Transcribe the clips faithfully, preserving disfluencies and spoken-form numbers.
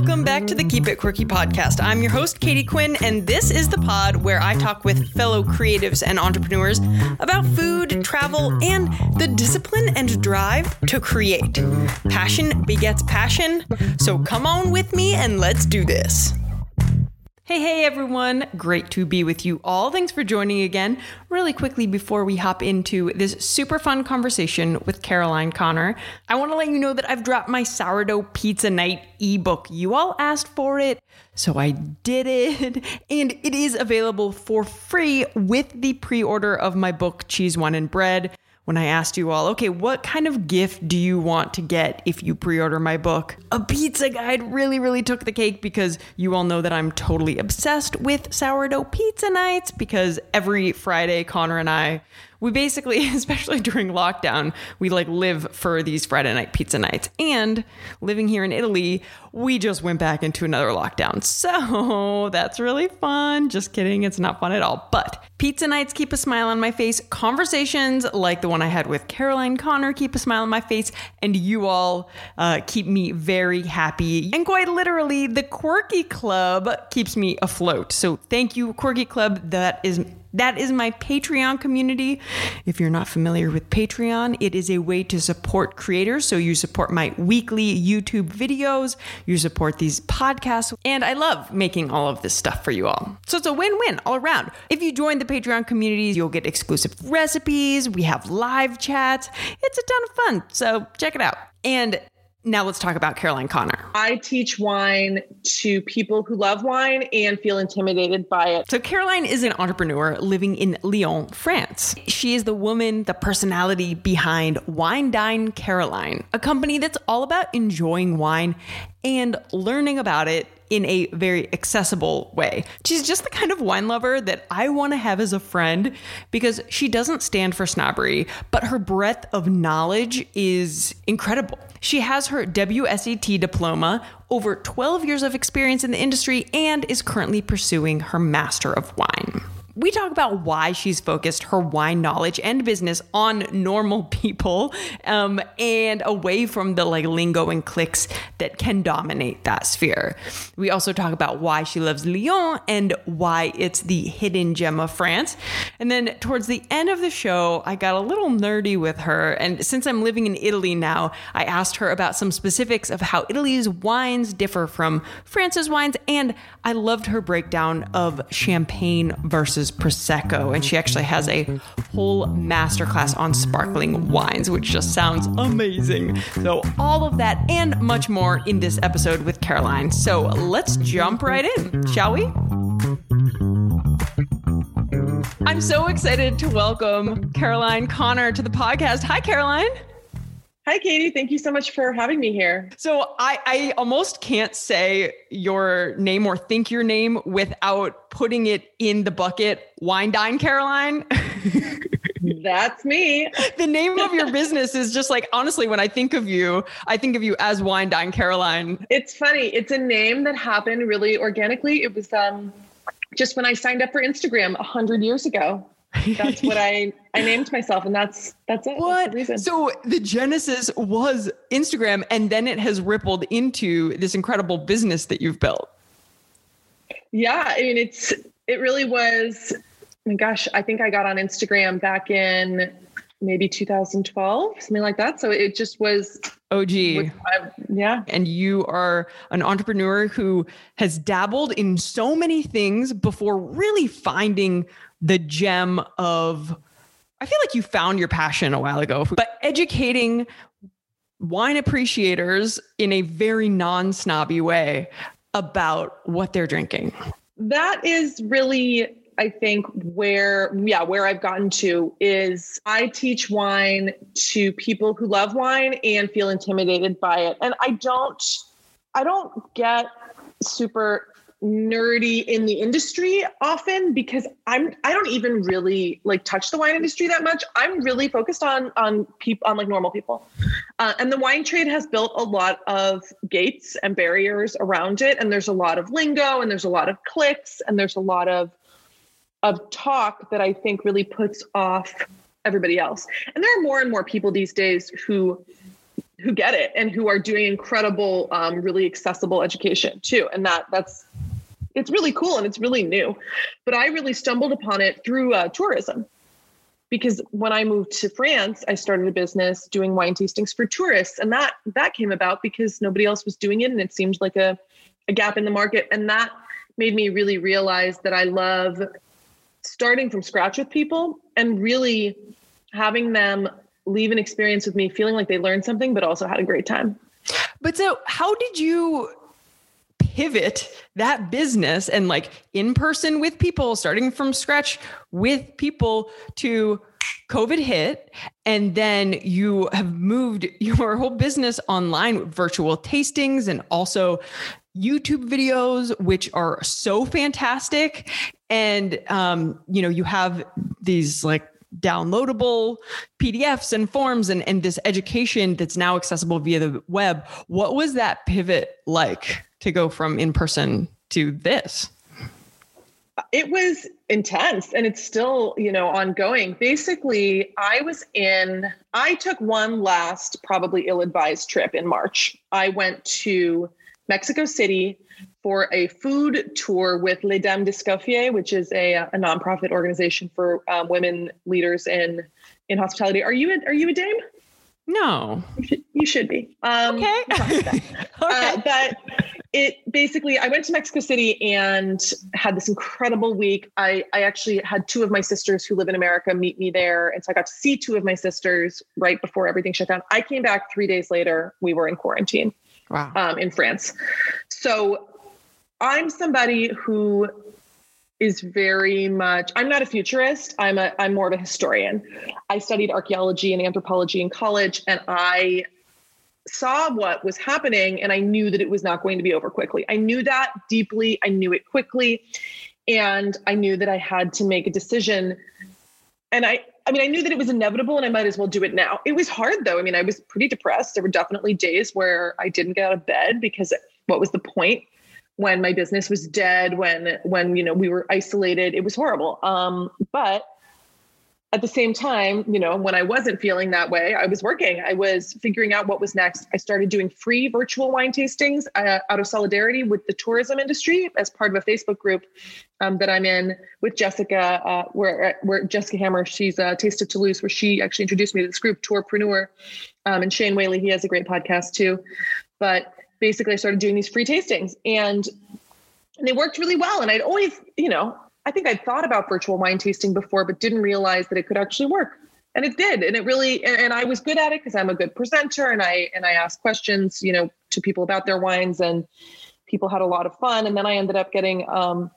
Welcome back to the Keep It Quirky podcast. I'm your host, Katie Quinn, and this is the pod where I talk with fellow creatives and entrepreneurs about food, travel, and the discipline and drive to create. Passion begets passion, so come on with me and let's do this. Hey, hey, everyone. Great to be with you all. Thanks for joining again. Really quickly, before we hop into this super fun conversation with Caroline Connor, I want to let you know that I've dropped my Sourdough Pizza Night ebook. You all asked for it, so I did it. And it is available for free with the pre-order of my book, Cheese, Wine, and Bread. When I asked you all, okay, what kind of gift do you want to get if you pre-order my book? A pizza guide really, really took the cake because you all know that I'm totally obsessed with sourdough pizza nights because every Friday, Connor and I, we basically, especially during lockdown, we like live for these Friday night pizza nights. And living here in Italy, we just went back into another lockdown. So that's really fun. Just kidding. It's not fun at all. But pizza nights keep a smile on my face. Conversations like the one I had with Caroline Connor keep a smile on my face, and you all uh, keep me very happy. And quite literally, the Quirky Club keeps me afloat. So thank you, Quirky Club. That is that is my Patreon community. If you're not familiar with Patreon, it is a way to support creators. So you support my weekly YouTube videos, you support these podcasts, and I love making all of this stuff for you all. So it's a win-win all around. If you join the Patreon communities, you'll get exclusive recipes. We have live chats. It's a ton of fun. So check it out. And now let's talk about Caroline Connor. I teach wine to people who love wine and feel intimidated by it. So Caroline is an entrepreneur living in Lyon, France. She is the woman, the personality behind Wine Dine Caroline, a company that's all about enjoying wine and learning about it in a very accessible way. She's just the kind of wine lover that I want to have as a friend because she doesn't stand for snobbery, but her breadth of knowledge is incredible. She has her W S E T diploma, over twelve years of experience in the industry, and is currently pursuing her Master of Wine. We talk about why she's focused her wine knowledge and business on normal people um, and away from the like lingo and cliques that can dominate that sphere. We also talk about why she loves Lyon and why it's the hidden gem of France. And then towards the end of the show, I got a little nerdy with her. And since I'm living in Italy now, I asked her about some specifics of how Italy's wines differ from France's wines. And I loved her breakdown of champagne versus Prosecco, and she actually has a whole masterclass on sparkling wines, which just sounds amazing. So all of that and much more in this episode with Caroline. So let's jump right in, shall we? I'm so excited to welcome Caroline Connor to the podcast. Hi, Caroline. Hi, Katie. Thank you so much for having me here. So I, I almost can't say your name or think your name without putting it in the bucket. Wine Dine Caroline. That's me. The name of your business is just like, honestly, when I think of you, I think of you as Wine Dine Caroline. It's funny. It's a name that happened really organically. It was um, just when I signed up for Instagram a hundred years ago. That's what I, I named myself, and that's that's it. What? That's the so the genesis was Instagram, and then it has rippled into this incredible business that you've built. Yeah, I mean, it's it really was. Oh my gosh, I think I got on Instagram back in maybe two thousand twelve, something like that. So it just was O G. Was, uh, yeah. And you are an entrepreneur who has dabbled in so many things before really finding the gem of, I feel like you found your passion a while ago, but educating wine appreciators in a very non-snobby way about what they're drinking. That is really, I think, where, yeah, where I've gotten to is I teach wine to people who love wine and feel intimidated by it. And I don't, I don't get super nerdy in the industry often because I'm, I don't even really like touch the wine industry that much. I'm really focused on, on people, on like normal people. Uh, and the wine trade has built a lot of gates and barriers around it. And there's a lot of lingo and there's a lot of cliques and there's a lot of, of talk that I think really puts off everybody else. And there are more and more people these days who who get it and who are doing incredible, um, really accessible education too. And that that's, it's really cool and it's really new, but I really stumbled upon it through uh, tourism, because when I moved to France, I started a business doing wine tastings for tourists. And that, that came about because nobody else was doing it. And it seemed like a, a gap in the market. And that made me really realize that I love starting from scratch with people and really having them leave an experience with me, feeling like they learned something, but also had a great time. But so how did you pivot that business and like in person with people, starting from scratch with people, to COVID hit, and then you have moved your whole business online with virtual tastings and also YouTube videos, which are so fantastic. And, um, you know, you have these like downloadable P D Fs and forms and, and this education that's now accessible via the web. What was that pivot like to go from in-person to this? It was intense and it's still, you know, ongoing. Basically, I was in, I took one last probably ill-advised trip in March. I went to Mexico City for a food tour with Les Dames d'Escoffier, which is a, a nonprofit organization for um, women leaders in, in hospitality. Are you a, are you a dame? No. You should, you should be. Um, okay. okay. Uh, but it basically, I went to Mexico City and had this incredible week. I, I actually had two of my sisters who live in America meet me there. And so I got to see two of my sisters right before everything shut down. I came back three days later. We were in quarantine. Wow. Um, in France. So I'm somebody who is very much, I'm not a futurist. I'm a, I'm more of a historian. I studied archaeology and anthropology in college, and I saw what was happening and I knew that it was not going to be over quickly. I knew that deeply. I knew it quickly. And I knew that I had to make a decision. And I, I mean, I knew that it was inevitable and I might as well do it now. It was hard though. I mean, I was pretty depressed. There were definitely days where I didn't get out of bed, because what was the point when my business was dead, when, when, you know, we were isolated? It was horrible. Um, but at the same time, you know, when I wasn't feeling that way, I was working, I was figuring out what was next. I started doing free virtual wine tastings uh, out of solidarity with the tourism industry as part of a Facebook group um, that I'm in with Jessica, uh, where, where Jessica Hammer, she's a Taste of Toulouse, where she actually introduced me to this group, Tourpreneur, um, and Shane Whaley, he has a great podcast too. But basically I started doing these free tastings, and, and they worked really well. And I'd always, you know, I think I'd thought about virtual wine tasting before, but didn't realize that it could actually work. And it did. And it really, and, and I was good at it because I'm a good presenter, and I, and I asked questions, you know, to people about their wines, and people had a lot of fun. And then I ended up getting, um,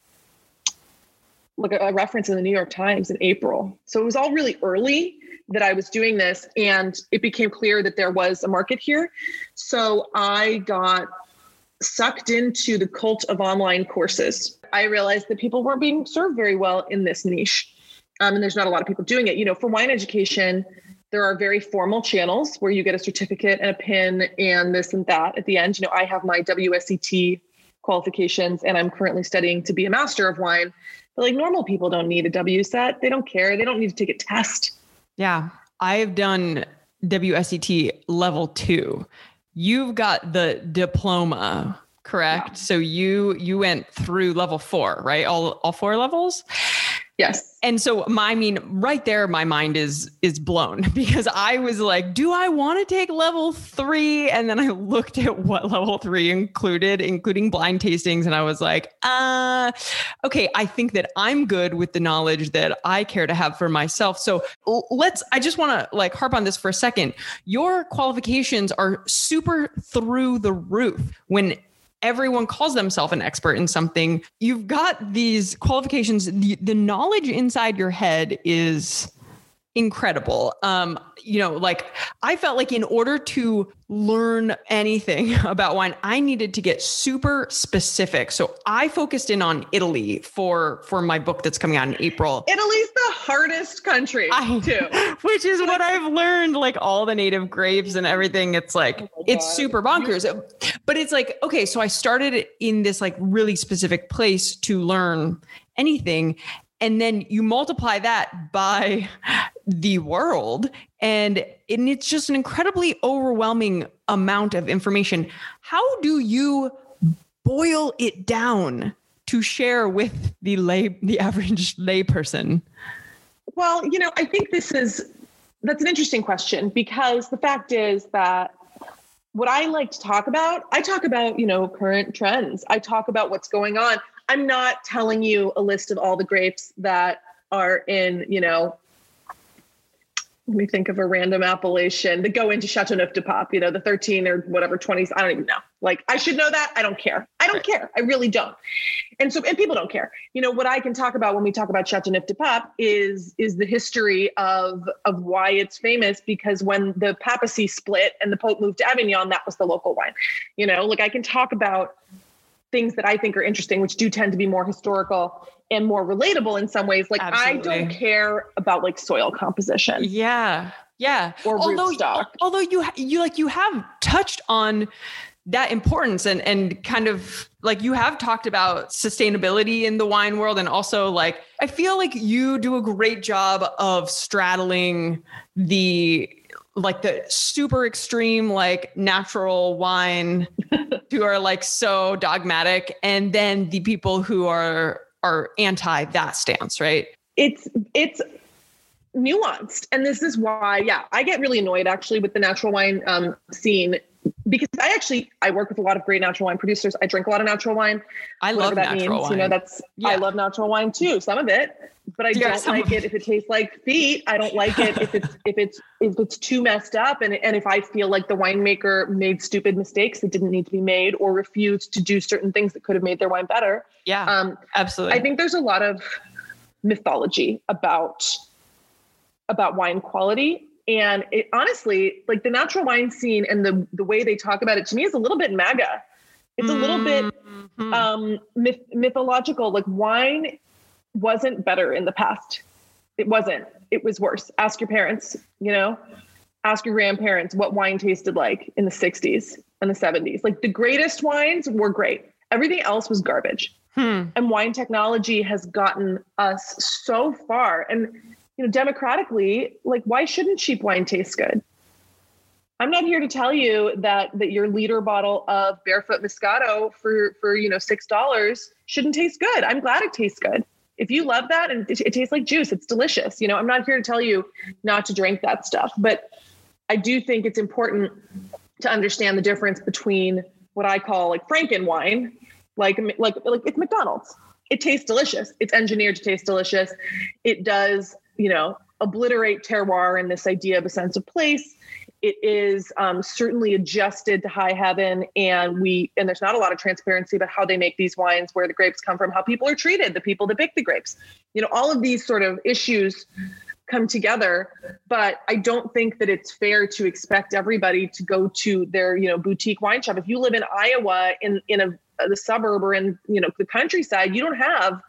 like a, a reference in the New York Times in April. So it was all really early that I was doing this, and it became clear that there was a market here. So I got sucked into the cult of online courses. I realized that people weren't being served very well in this niche. Um, and there's not a lot of people doing it. You know, for wine education, there are very formal channels where you get a certificate and a pin and this and that at the end. You know, I have my W S E T qualifications and I'm currently studying to be a master of wine. But like, normal people don't need a W S E T. They don't care. They don't need to take a test. Yeah. I've done W S E T level two. You've got the diploma, correct? Yeah. So you, you went through level four, right? All, all four levels. Yes. And so my, I mean, right there, my mind is, is blown, because I was like, do I want to take level three? And then I looked at what level three included, including blind tastings. And I was like, uh, okay, I think that I'm good with the knowledge that I care to have for myself. So let's, I just want to like harp on this for a second. Your qualifications are super through the roof when everyone calls themselves an expert in something. You've got these qualifications. The, the knowledge inside your head is incredible. Um, you know, like I felt like in order to learn anything about wine, I needed to get super specific. So I focused in on Italy for, for my book that's coming out in April. Italy's the hardest country I, too. Which is what I've learned, like all the native grapes and everything. It's like, oh it's super bonkers, but it's like, okay, so I started in this like really specific place to learn anything. And then you multiply that by the world And and it's just an incredibly overwhelming amount of information. How do you boil it down to share with the lay, the average layperson? Well, you know, I think this is, that's an interesting question, because the fact is that what I like to talk about, I talk about, you know, current trends. I talk about what's going on. I'm not telling you a list of all the grapes that are in, you know, let me think of a random appellation that go into Chateauneuf-du-Pape, you know, the thirteen or whatever twenties. I don't even know. Like, I should know that. I don't care. I don't right. care. I really don't. And so, and people don't care. You know, what I can talk about when we talk about Chateauneuf-du-Pape is, is the history of, of why it's famous, because when the papacy split and the Pope moved to Avignon, that was the local wine. You know, like I can talk about things that I think are interesting, which do tend to be more historical and more relatable in some ways. Like, absolutely. I don't care about like soil composition. Yeah. Yeah. Or although, rootstock. Although you, you like, you have touched on that importance and, and kind of like you have talked about sustainability in the wine world. And also like, I feel like you do a great job of straddling the, like the super extreme, like natural wine who are like so dogmatic. And then the people who are, are anti that stance, right? It's, it's nuanced. And this is why, yeah, I get really annoyed actually with the natural wine um, scene, because I actually, I work with a lot of great natural wine producers. I drink a lot of natural wine. I love that natural means, wine. You know, that's, yeah. I love natural wine too, some of it, but I yeah, don't like it if it tastes like feet. I don't like it if it's, if it's, if it's too messed up. And, and if I feel like the winemaker made stupid mistakes that didn't need to be made, or refused to do certain things that could have made their wine better. Yeah, um, absolutely. I think there's a lot of mythology about, about wine quality. And it, honestly, like the natural wine scene and the, the way they talk about it to me is a little bit MAGA. It's mm-hmm. a little bit um, myth, mythological. Like wine wasn't better in the past. It wasn't. It was worse. Ask your parents, you know, ask your grandparents what wine tasted like in the sixties and the seventies. Like the greatest wines were great. Everything else was garbage. Hmm. And wine technology has gotten us so far. And you know, democratically, like, why shouldn't cheap wine taste good? I'm not here to tell you that that your liter bottle of Barefoot Moscato for, for you know, six dollars shouldn't taste good. I'm glad it tastes good. If you love that and it, it tastes like juice, it's delicious. You know, I'm not here to tell you not to drink that stuff. But I do think it's important to understand the difference between what I call like Franken wine, like like like it's McDonald's. It tastes delicious. It's engineered to taste delicious. It does, you know, obliterate terroir and this idea of a sense of place. It is um, certainly adjusted to high heaven. And we, and there's not a lot of transparency about how they make these wines, where the grapes come from, how people are treated, the people that pick the grapes, you know, all of these sort of issues come together. But I don't think that it's fair to expect everybody to go to their, you know, boutique wine shop. If you live in Iowa in, in a, the suburb or in, you know, the countryside, you don't have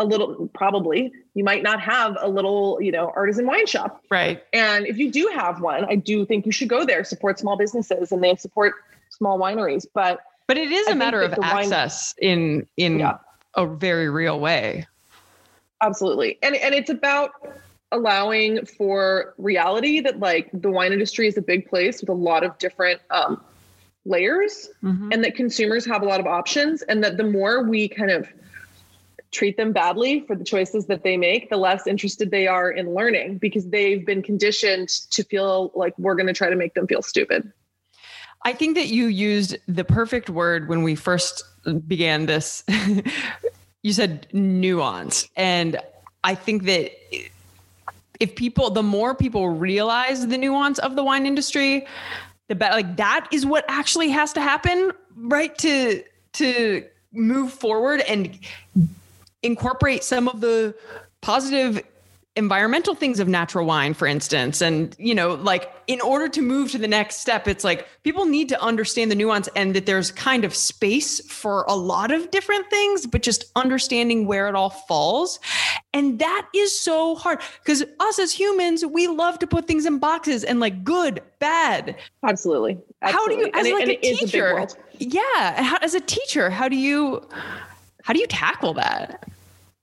a little, probably you might not have a little, you know, artisan wine shop. Right. And if you do have one, I do think you should go there, support small businesses, and they support small wineries. But, but it is a matter of access in, in yeah. a very real way. Absolutely. And, and it's about allowing for reality that like the wine industry is a big place with a lot of different, um, layers, mm-hmm. and that consumers have a lot of options, and that the more we kind of treat them badly for the choices that they make, the less interested they are in learning, because they've been conditioned to feel like we're going to try to make them feel stupid. I think that you used the perfect word when we first began this. You said nuance. And I think that if people, the more people realize the nuance of the wine industry, the better. Like that is what actually has to happen, right? To, to move forward and incorporate some of the positive environmental things of natural wine, for instance. And, you know, like in order to move to the next step, it's like people need to understand the nuance and that there's kind of space for a lot of different things, but just understanding where it all falls. And that is so hard, because us as humans, we love to put things in boxes and like good, bad. Absolutely. Absolutely. How do you, as and like it, a teacher, a yeah. How, as a teacher, how do you, how do you tackle that?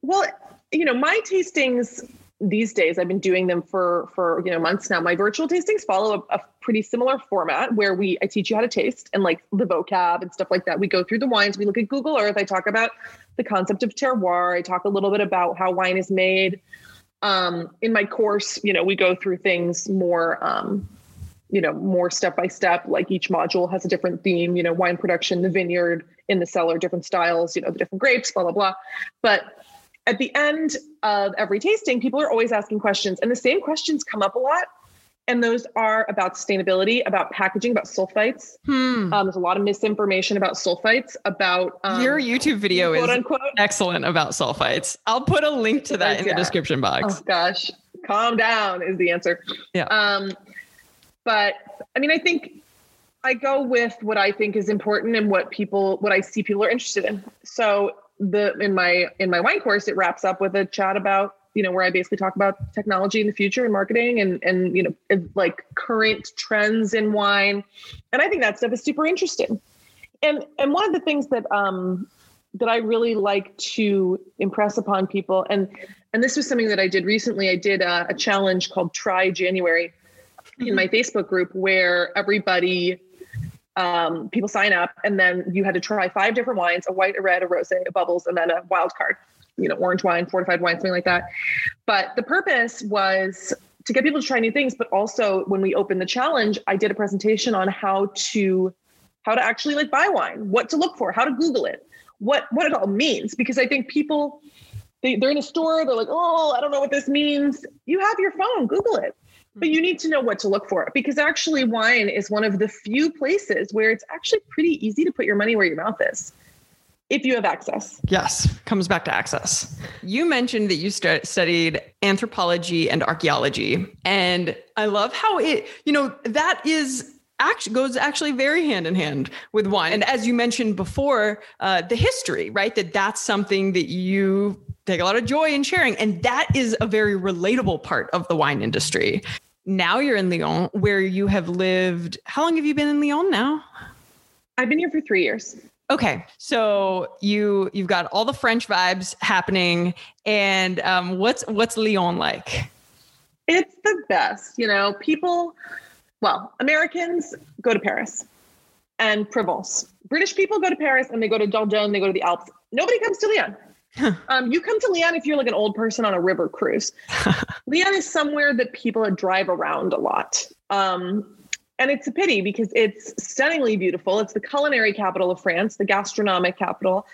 Well, you know, my tastings these days, I've been doing them for, for, you know, months now. My virtual tastings follow a, a pretty similar format where we, I teach you how to taste and like the vocab and stuff like that. We go through the wines, we look at Google Earth. I talk about the concept of terroir. I talk a little bit about how wine is made. Um, in my course, you know, we go through things more, um, you know, more step-by-step, like each module has a different theme, you know, wine production, the vineyard, in the cellar, different styles, you know, the different grapes, blah, blah, blah. But at the end of every tasting, people are always asking questions, and the same questions come up a lot. And those are about sustainability, about packaging, about sulfites. Hmm. Um, there's a lot of misinformation about sulfites, about... Um, your YouTube video quote, is unquote, excellent about sulfites. I'll put a link to that in yeah. the description box. Oh gosh, calm down is the answer. Yeah. Um, but I mean, I think I go with what I think is important and what people, what I see people are interested in. So the, in my, in my wine course, it wraps up with a chat about, you know, where I basically talk about technology in the future and marketing and, and, you know, like current trends in wine. And I think that stuff is super interesting. And, and one of the things that, um, that I really like to impress upon people. And, and this was something that I did recently. I did a, a challenge called Try January in my Facebook group where everybody, um, people sign up, and then you had to try five different wines, a white, a red, a rosé, a bubbles, and then a wild card, you know, orange wine, fortified wine, something like that. But the purpose was to get people to try new things. But also when we opened the challenge, I did a presentation on how to, how to actually like buy wine, what to look for, how to Google it, what, what it all means. Because I think people, they, they're in a store, they're like, oh, I don't know what this means. You have your phone, Google it. But you need to know what to look for, because actually wine is one of the few places where it's actually pretty easy to put your money where your mouth is if you have access. Yes. Comes back to access. You mentioned that you st- studied anthropology and archaeology, and I love how it, you know, that is actually goes actually very hand in hand with wine. And as you mentioned before, uh, the history, right? That that's something that you take a lot of joy in sharing. And that is a very relatable part of the wine industry. Now you're in Lyon, where you have lived. How long have you been in Lyon now? I've been here for three years. Okay. So you, you've got all the French vibes happening. And um, what's, what's Lyon like? It's the best. You know, people, well, Americans go to Paris and Provence. British people go to Paris and they go to Dordogne, they go to the Alps. Nobody comes to Lyon. Huh. Um, you come to Lyon if you're like an old person on a river cruise. Lyon is somewhere that people drive around a lot. Um, and it's a pity because it's stunningly beautiful. It's the culinary capital of France, the gastronomic capital.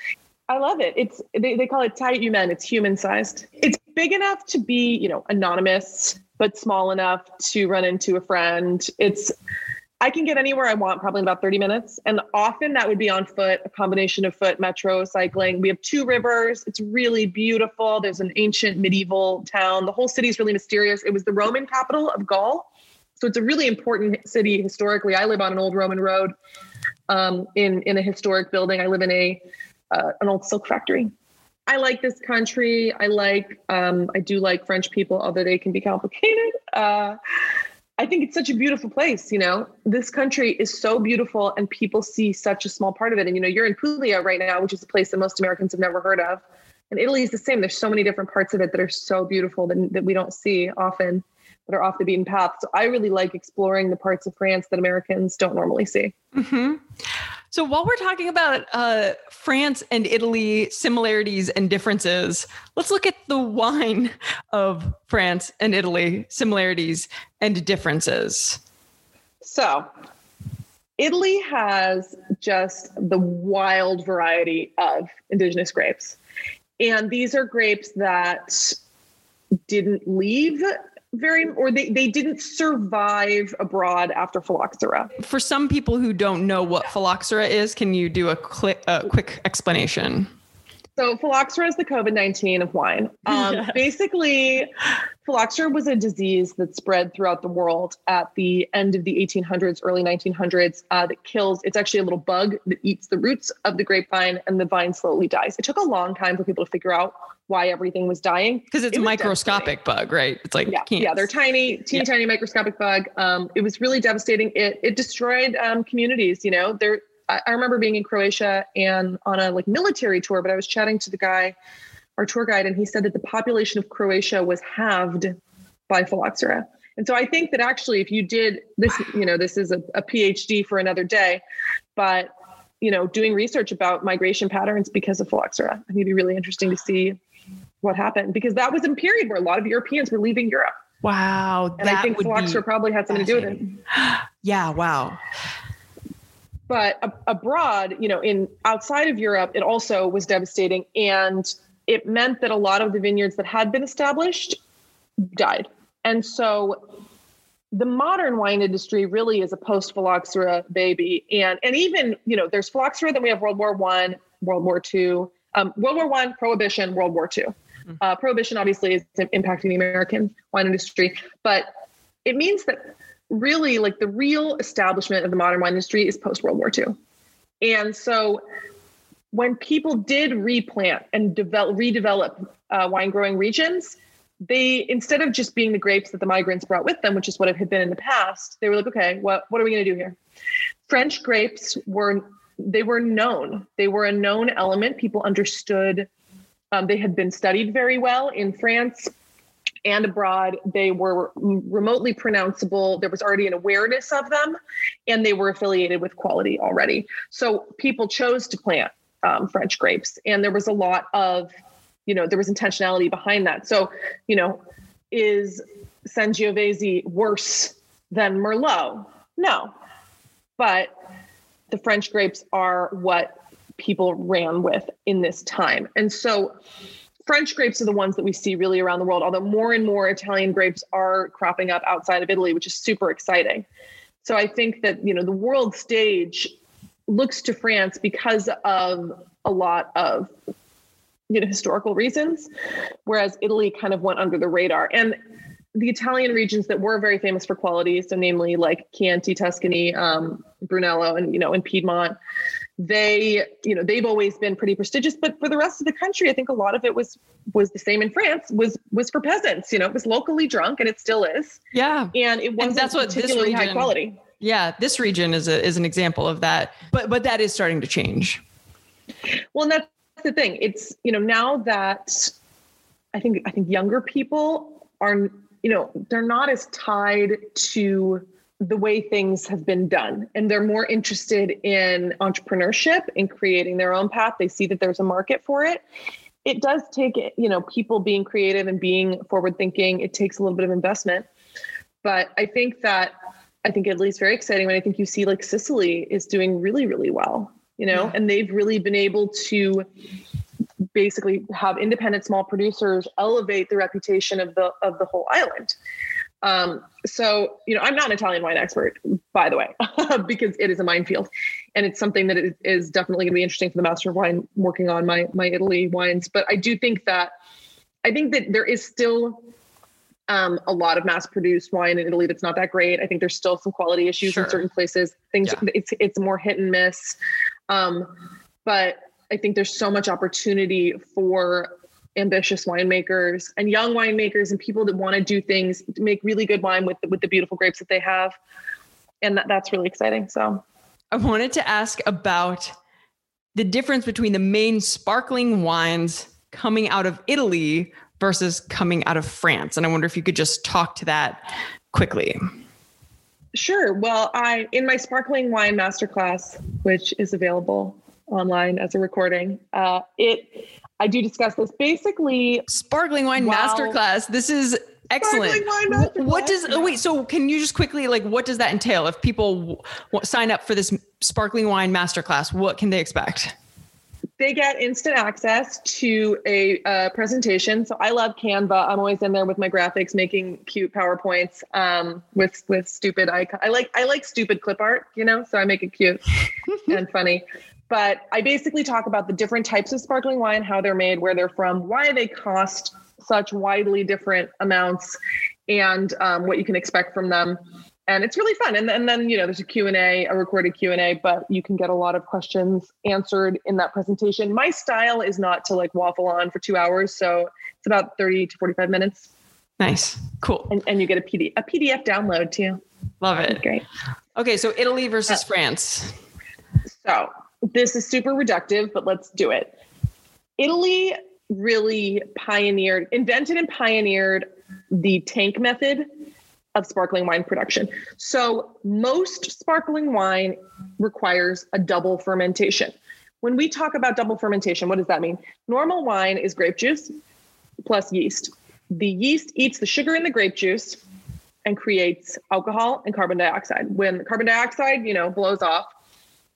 I love it. It's, they, they call it taille humaine. It's human sized. It's big enough to be, you know, anonymous, but small enough to run into a friend. It's, I can get anywhere I want probably in about thirty minutes. And often that would be on foot, a combination of foot, metro, cycling. We have two rivers. It's really beautiful. There's an ancient medieval town. The whole city is really mysterious. It was the Roman capital of Gaul. So it's a really important city historically. I live on an old Roman road um, in, in a historic building. I live in a uh, an old silk factory. I like this country. I like, um, I do like French people, although they can be complicated. Uh, I think it's such a beautiful place. You know, this country is so beautiful and people see such a small part of it. And, you know, you're in Puglia right now, which is a place that most Americans have never heard of. And Italy is the same. There's so many different parts of it that are so beautiful that, that we don't see often, that are off the beaten path. So I really like exploring the parts of France that Americans don't normally see. Mm-hmm. So while we're talking about uh, France and Italy similarities and differences, let's look at the wine of France and Italy similarities and differences. So Italy has just the wild variety of indigenous grapes. And these are grapes that didn't leave Very, or they, they didn't survive abroad after phylloxera. For some people who don't know what phylloxera is, can you do a, cli- a quick explanation? So phylloxera is the covid nineteen of wine. Um, yes. Basically, phylloxera was a disease that spread throughout the world at the end of the eighteen hundreds, early nineteen hundreds, uh, that kills, it's actually a little bug that eats the roots of the grapevine, and the vine slowly dies. It took a long time for people to figure out why everything was dying. Because it's it a microscopic bug, right? It's like, yeah, yeah they're tiny, teeny yeah. tiny microscopic bug. Um, it was really devastating. It it destroyed um, communities, you know, there, I, I remember being in Croatia and on a like military tour, but I was chatting to the guy our tour guide, and he said that the population of Croatia was halved by phylloxera. And so I think that actually, if you did this, you know, this is a, a PhD for another day, but, you know, doing research about migration patterns because of phylloxera, I think it'd be really interesting to see what happened, because that was a period where a lot of Europeans were leaving Europe. Wow. And I think phylloxera probably had something to do with it. Yeah. Wow. But ab- abroad, you know, in outside of Europe, it also was devastating. And it meant that a lot of the vineyards that had been established died. And so the modern wine industry really is a post-phylloxera baby. And, and even, you know, there's phylloxera, then we have World War One, World War Two, um, World War One, Prohibition, World War Two. Uh, Prohibition obviously is impacting the American wine industry, but it means that really, like, the real establishment of the modern wine industry is post-World War Two. And so when people did replant and develop, redevelop uh, wine growing regions, they, instead of just being the grapes that the migrants brought with them, which is what it had been in the past, they were like, okay, what, what are we going to do here? French grapes were, they were known. They were a known element. People understood. Um, they had been studied very well in France and abroad. They were remotely pronounceable. There was already an awareness of them, and they were affiliated with quality already. So people chose to plant um, French grapes, and there was a lot of, you know, there was intentionality behind that. So, you know, is Sangiovese worse than Merlot? No, but the French grapes are what people ran with in this time. And so French grapes are the ones that we see really around the world, although more and more Italian grapes are cropping up outside of Italy, which is super exciting. So I think that, you know, the world stage looks to France because of a lot of, you know, historical reasons, whereas Italy kind of went under the radar. And the Italian regions that were very famous for quality, so namely like Chianti, Tuscany, um, Brunello, and, you know, and Piedmont, they, you know, they've always been pretty prestigious, but for the rest of the country, I think a lot of it was, was the same in France was, was for peasants, you know, it was locally drunk, and it still is. Yeah. And it wasn't and that's what particularly this region, high quality. Yeah. This region is a, is an example of that, but, but that is starting to change. Well, and that's the thing. It's, you know, now that I think, I think younger people are, you know, they're not as tied to the way things have been done. And they're more interested in entrepreneurship and creating their own path. They see that there's a market for it. It does take, you know, people being creative and being forward thinking. It takes a little bit of investment, but I think that, I think at least very exciting when I think you see like Sicily is doing really, really well, you know, yeah. And they've really been able to basically have independent small producers elevate the reputation of the, of the whole island. Um, so, you know, I'm not an Italian wine expert, by the way, because it is a minefield, and it's something that is definitely going to be interesting for the Master of Wine working on my, my Italy wines. But I do think that, I think that there is still, um, a lot of mass produced wine in Italy that's not that great. I think there's still some quality issues sure. in certain places. Things yeah. it's, it's more hit and miss. Um, but I think there's so much opportunity for ambitious winemakers and young winemakers and people that want to do things to make really good wine with, with the beautiful grapes that they have. And that, that's really exciting. So I wanted to ask about the difference between the main sparkling wines coming out of Italy versus coming out of France. And I wonder if you could just talk to that quickly. Sure. Well, I, in my sparkling wine masterclass, which is available online as a recording, uh, it, I do discuss this basically. Sparkling wine wow. masterclass. This is excellent. Sparkling wine masterclass. What does, oh wait, so can you just quickly, like, what does that entail? If people w- sign up for this sparkling wine masterclass, what can they expect? They get instant access to a uh, presentation. So I love Canva. I'm always in there with my graphics, making cute PowerPoints um, with, with stupid icon. I like, I like stupid clip art, you know, so I make it cute and funny. But I basically talk about the different types of sparkling wine, how they're made, where they're from, why they cost such widely different amounts, and um, what you can expect from them. And it's really fun. And, and then, you know, there's a Q and A, a recorded Q and A, but you can get a lot of questions answered in that presentation. My style is not to like waffle on for two hours. So it's about thirty to forty-five minutes. Nice. Cool. And, and you get a P D F, a P D F download too. Love it. Great. Okay. So Italy versus uh, France. So this is super reductive, but let's do it. Italy really pioneered, invented and pioneered the tank method of sparkling wine production. So most sparkling wine requires a double fermentation. When we talk about double fermentation, what does that mean? Normal wine is grape juice plus yeast. The yeast eats the sugar in the grape juice and creates alcohol and carbon dioxide. When carbon dioxide, you know, blows off,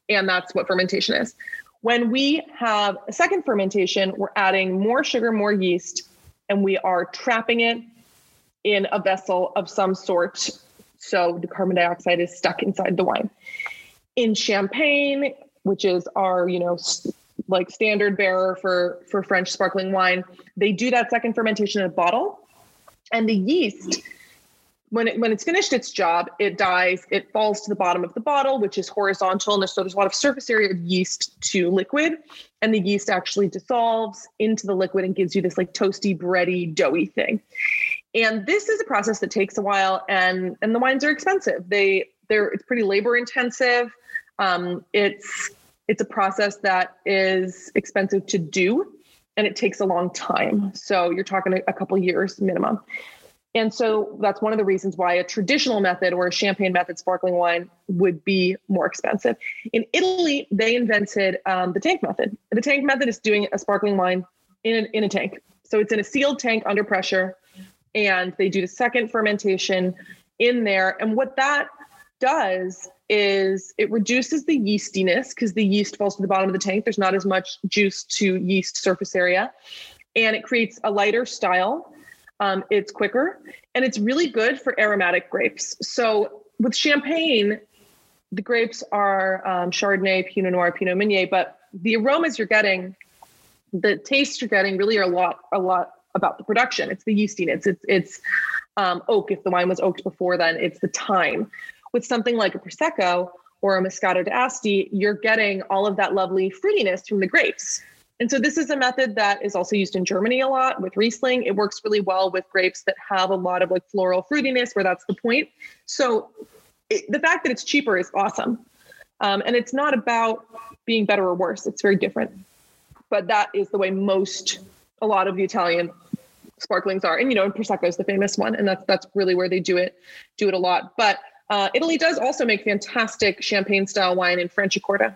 and that's what fermentation is. When we have a second fermentation, we're adding more sugar, more yeast, and we are trapping it in a vessel of some sort. So the carbon dioxide is stuck inside the wine. In Champagne, which is our, you know, st- like standard bearer for, for French sparkling wine, they do that second fermentation in a bottle. And the yeast, when it, when it's finished its job, it dies, it falls to the bottom of the bottle, which is horizontal. And so there's a lot of surface area of yeast to liquid. And the yeast actually dissolves into the liquid and gives you this like toasty, bready, doughy thing. And this is a process that takes a while, and, and the wines are expensive. They, they're, it's pretty labor intensive. Um, it's, it's a process that is expensive to do, and it takes a long time. So you're talking a, a couple years minimum. And so that's one of the reasons why a traditional method or a champagne method sparkling wine would be more expensive. In Italy, they invented um, the tank method. The tank method is doing a sparkling wine in, in a tank. So it's in a sealed tank under pressure, and they do the second fermentation in there. And what that does is it reduces the yeastiness, because the yeast falls to the bottom of the tank. There's not as much juice to yeast surface area, and it creates a lighter style. Um, it's quicker, and it's really good for aromatic grapes. So with champagne, the grapes are um, Chardonnay, Pinot Noir, Pinot Meunier, but the aromas you're getting, the tastes you're getting really are a lot, a lot about the production. It's the yeastiness. It's, it's um, oak. If the wine was oaked before then, it's the time. With something like a Prosecco or a Moscato d'Asti, you're getting all of that lovely fruitiness from the grapes. And so this is a method that is also used in Germany a lot with Riesling. It works really well with grapes that have a lot of like floral fruitiness, where that's the point. So it, the fact that it's cheaper is awesome. Um, and it's not about being better or worse. It's very different. But that is the way most, a lot of the Italian sparklings are. And, you know, Prosecco is the famous one. And that's, that's really where they do it, do it a lot. But Uh, Italy does also make fantastic champagne style wine in Franciacorta.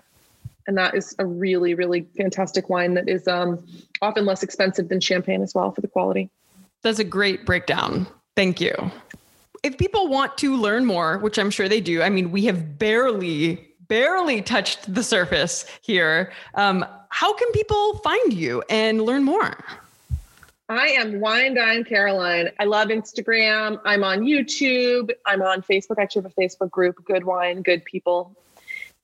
And that is a really, really fantastic wine that is um, often less expensive than champagne as well for the quality. That's a great breakdown. Thank you. If people want to learn more, which I'm sure they do, I mean, we have barely, barely touched the surface here. Um, how can people find you and learn more? I am Wine Dine Caroline. I love Instagram. I'm on YouTube. I'm on Facebook. I actually have a Facebook group, Good Wine, Good People.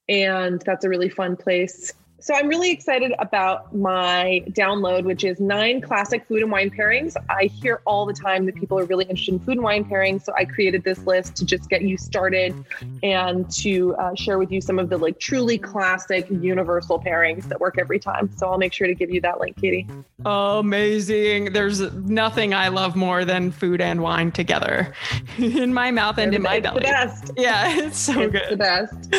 And that's a really fun place. So I'm really excited about my download, which is nine classic food and wine pairings. I hear all the time that people are really interested in food and wine pairings. So I created this list to just get you started and to uh, share with you some of the like truly classic universal pairings that work every time. So I'll make sure to give you that link, Katie. Amazing. There's nothing I love more than food and wine together in my mouth and in my belly. It's the best. Yeah, it's so good. It's the best.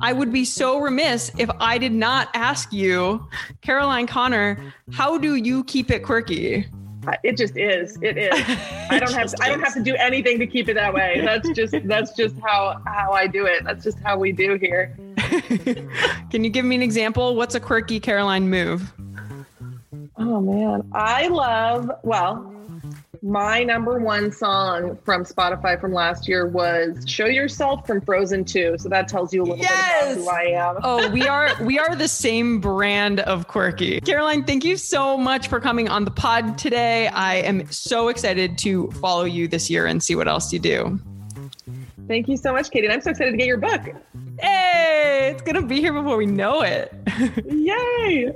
I would be so remiss if I did not ask you, Caroline Connor, how do you keep it quirky? It just is. It is. I don't have to, I don't have to do anything to keep it that way. That's just that's just how how I do it. That's just how we do here. Can you give me an example? What's a quirky Caroline move? Oh man, I love, well, my number one song from Spotify from last year was Show Yourself from Frozen two. So that tells you a little yes! bit about who I am. Oh, we are we are the same brand of quirky. Caroline, thank you so much for coming on the pod today. I am so excited to follow you this year and see what else you do. Thank you so much, Katie. And I'm so excited to get your book. Hey, it's going to be here before we know it. Yay.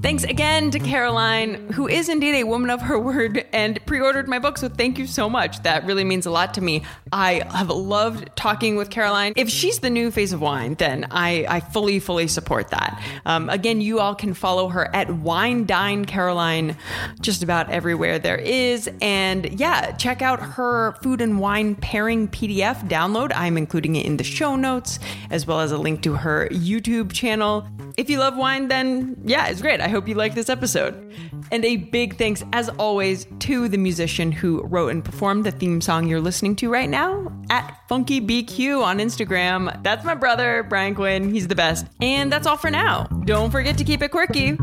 Thanks again to Caroline, who is indeed a woman of her word and pre-ordered my book. So thank you so much. That really means a lot to me. I have loved talking with Caroline. If she's the new face of wine, then I, I fully, fully support that. Um, again, you all can follow her at Wine Dine Caroline just about everywhere there is. And yeah, check out her food and wine pairing P D F download. I'm including it in the show notes, as well as a link to her YouTube channel. If you love wine, then yeah, it's great. I hope hope you like this episode. And a big thanks, as always, to the musician who wrote and performed the theme song you're listening to right now, at FunkyBQ on Instagram. That's my brother, Brian Quinn. He's the best. And that's all for now. Don't forget to keep it quirky.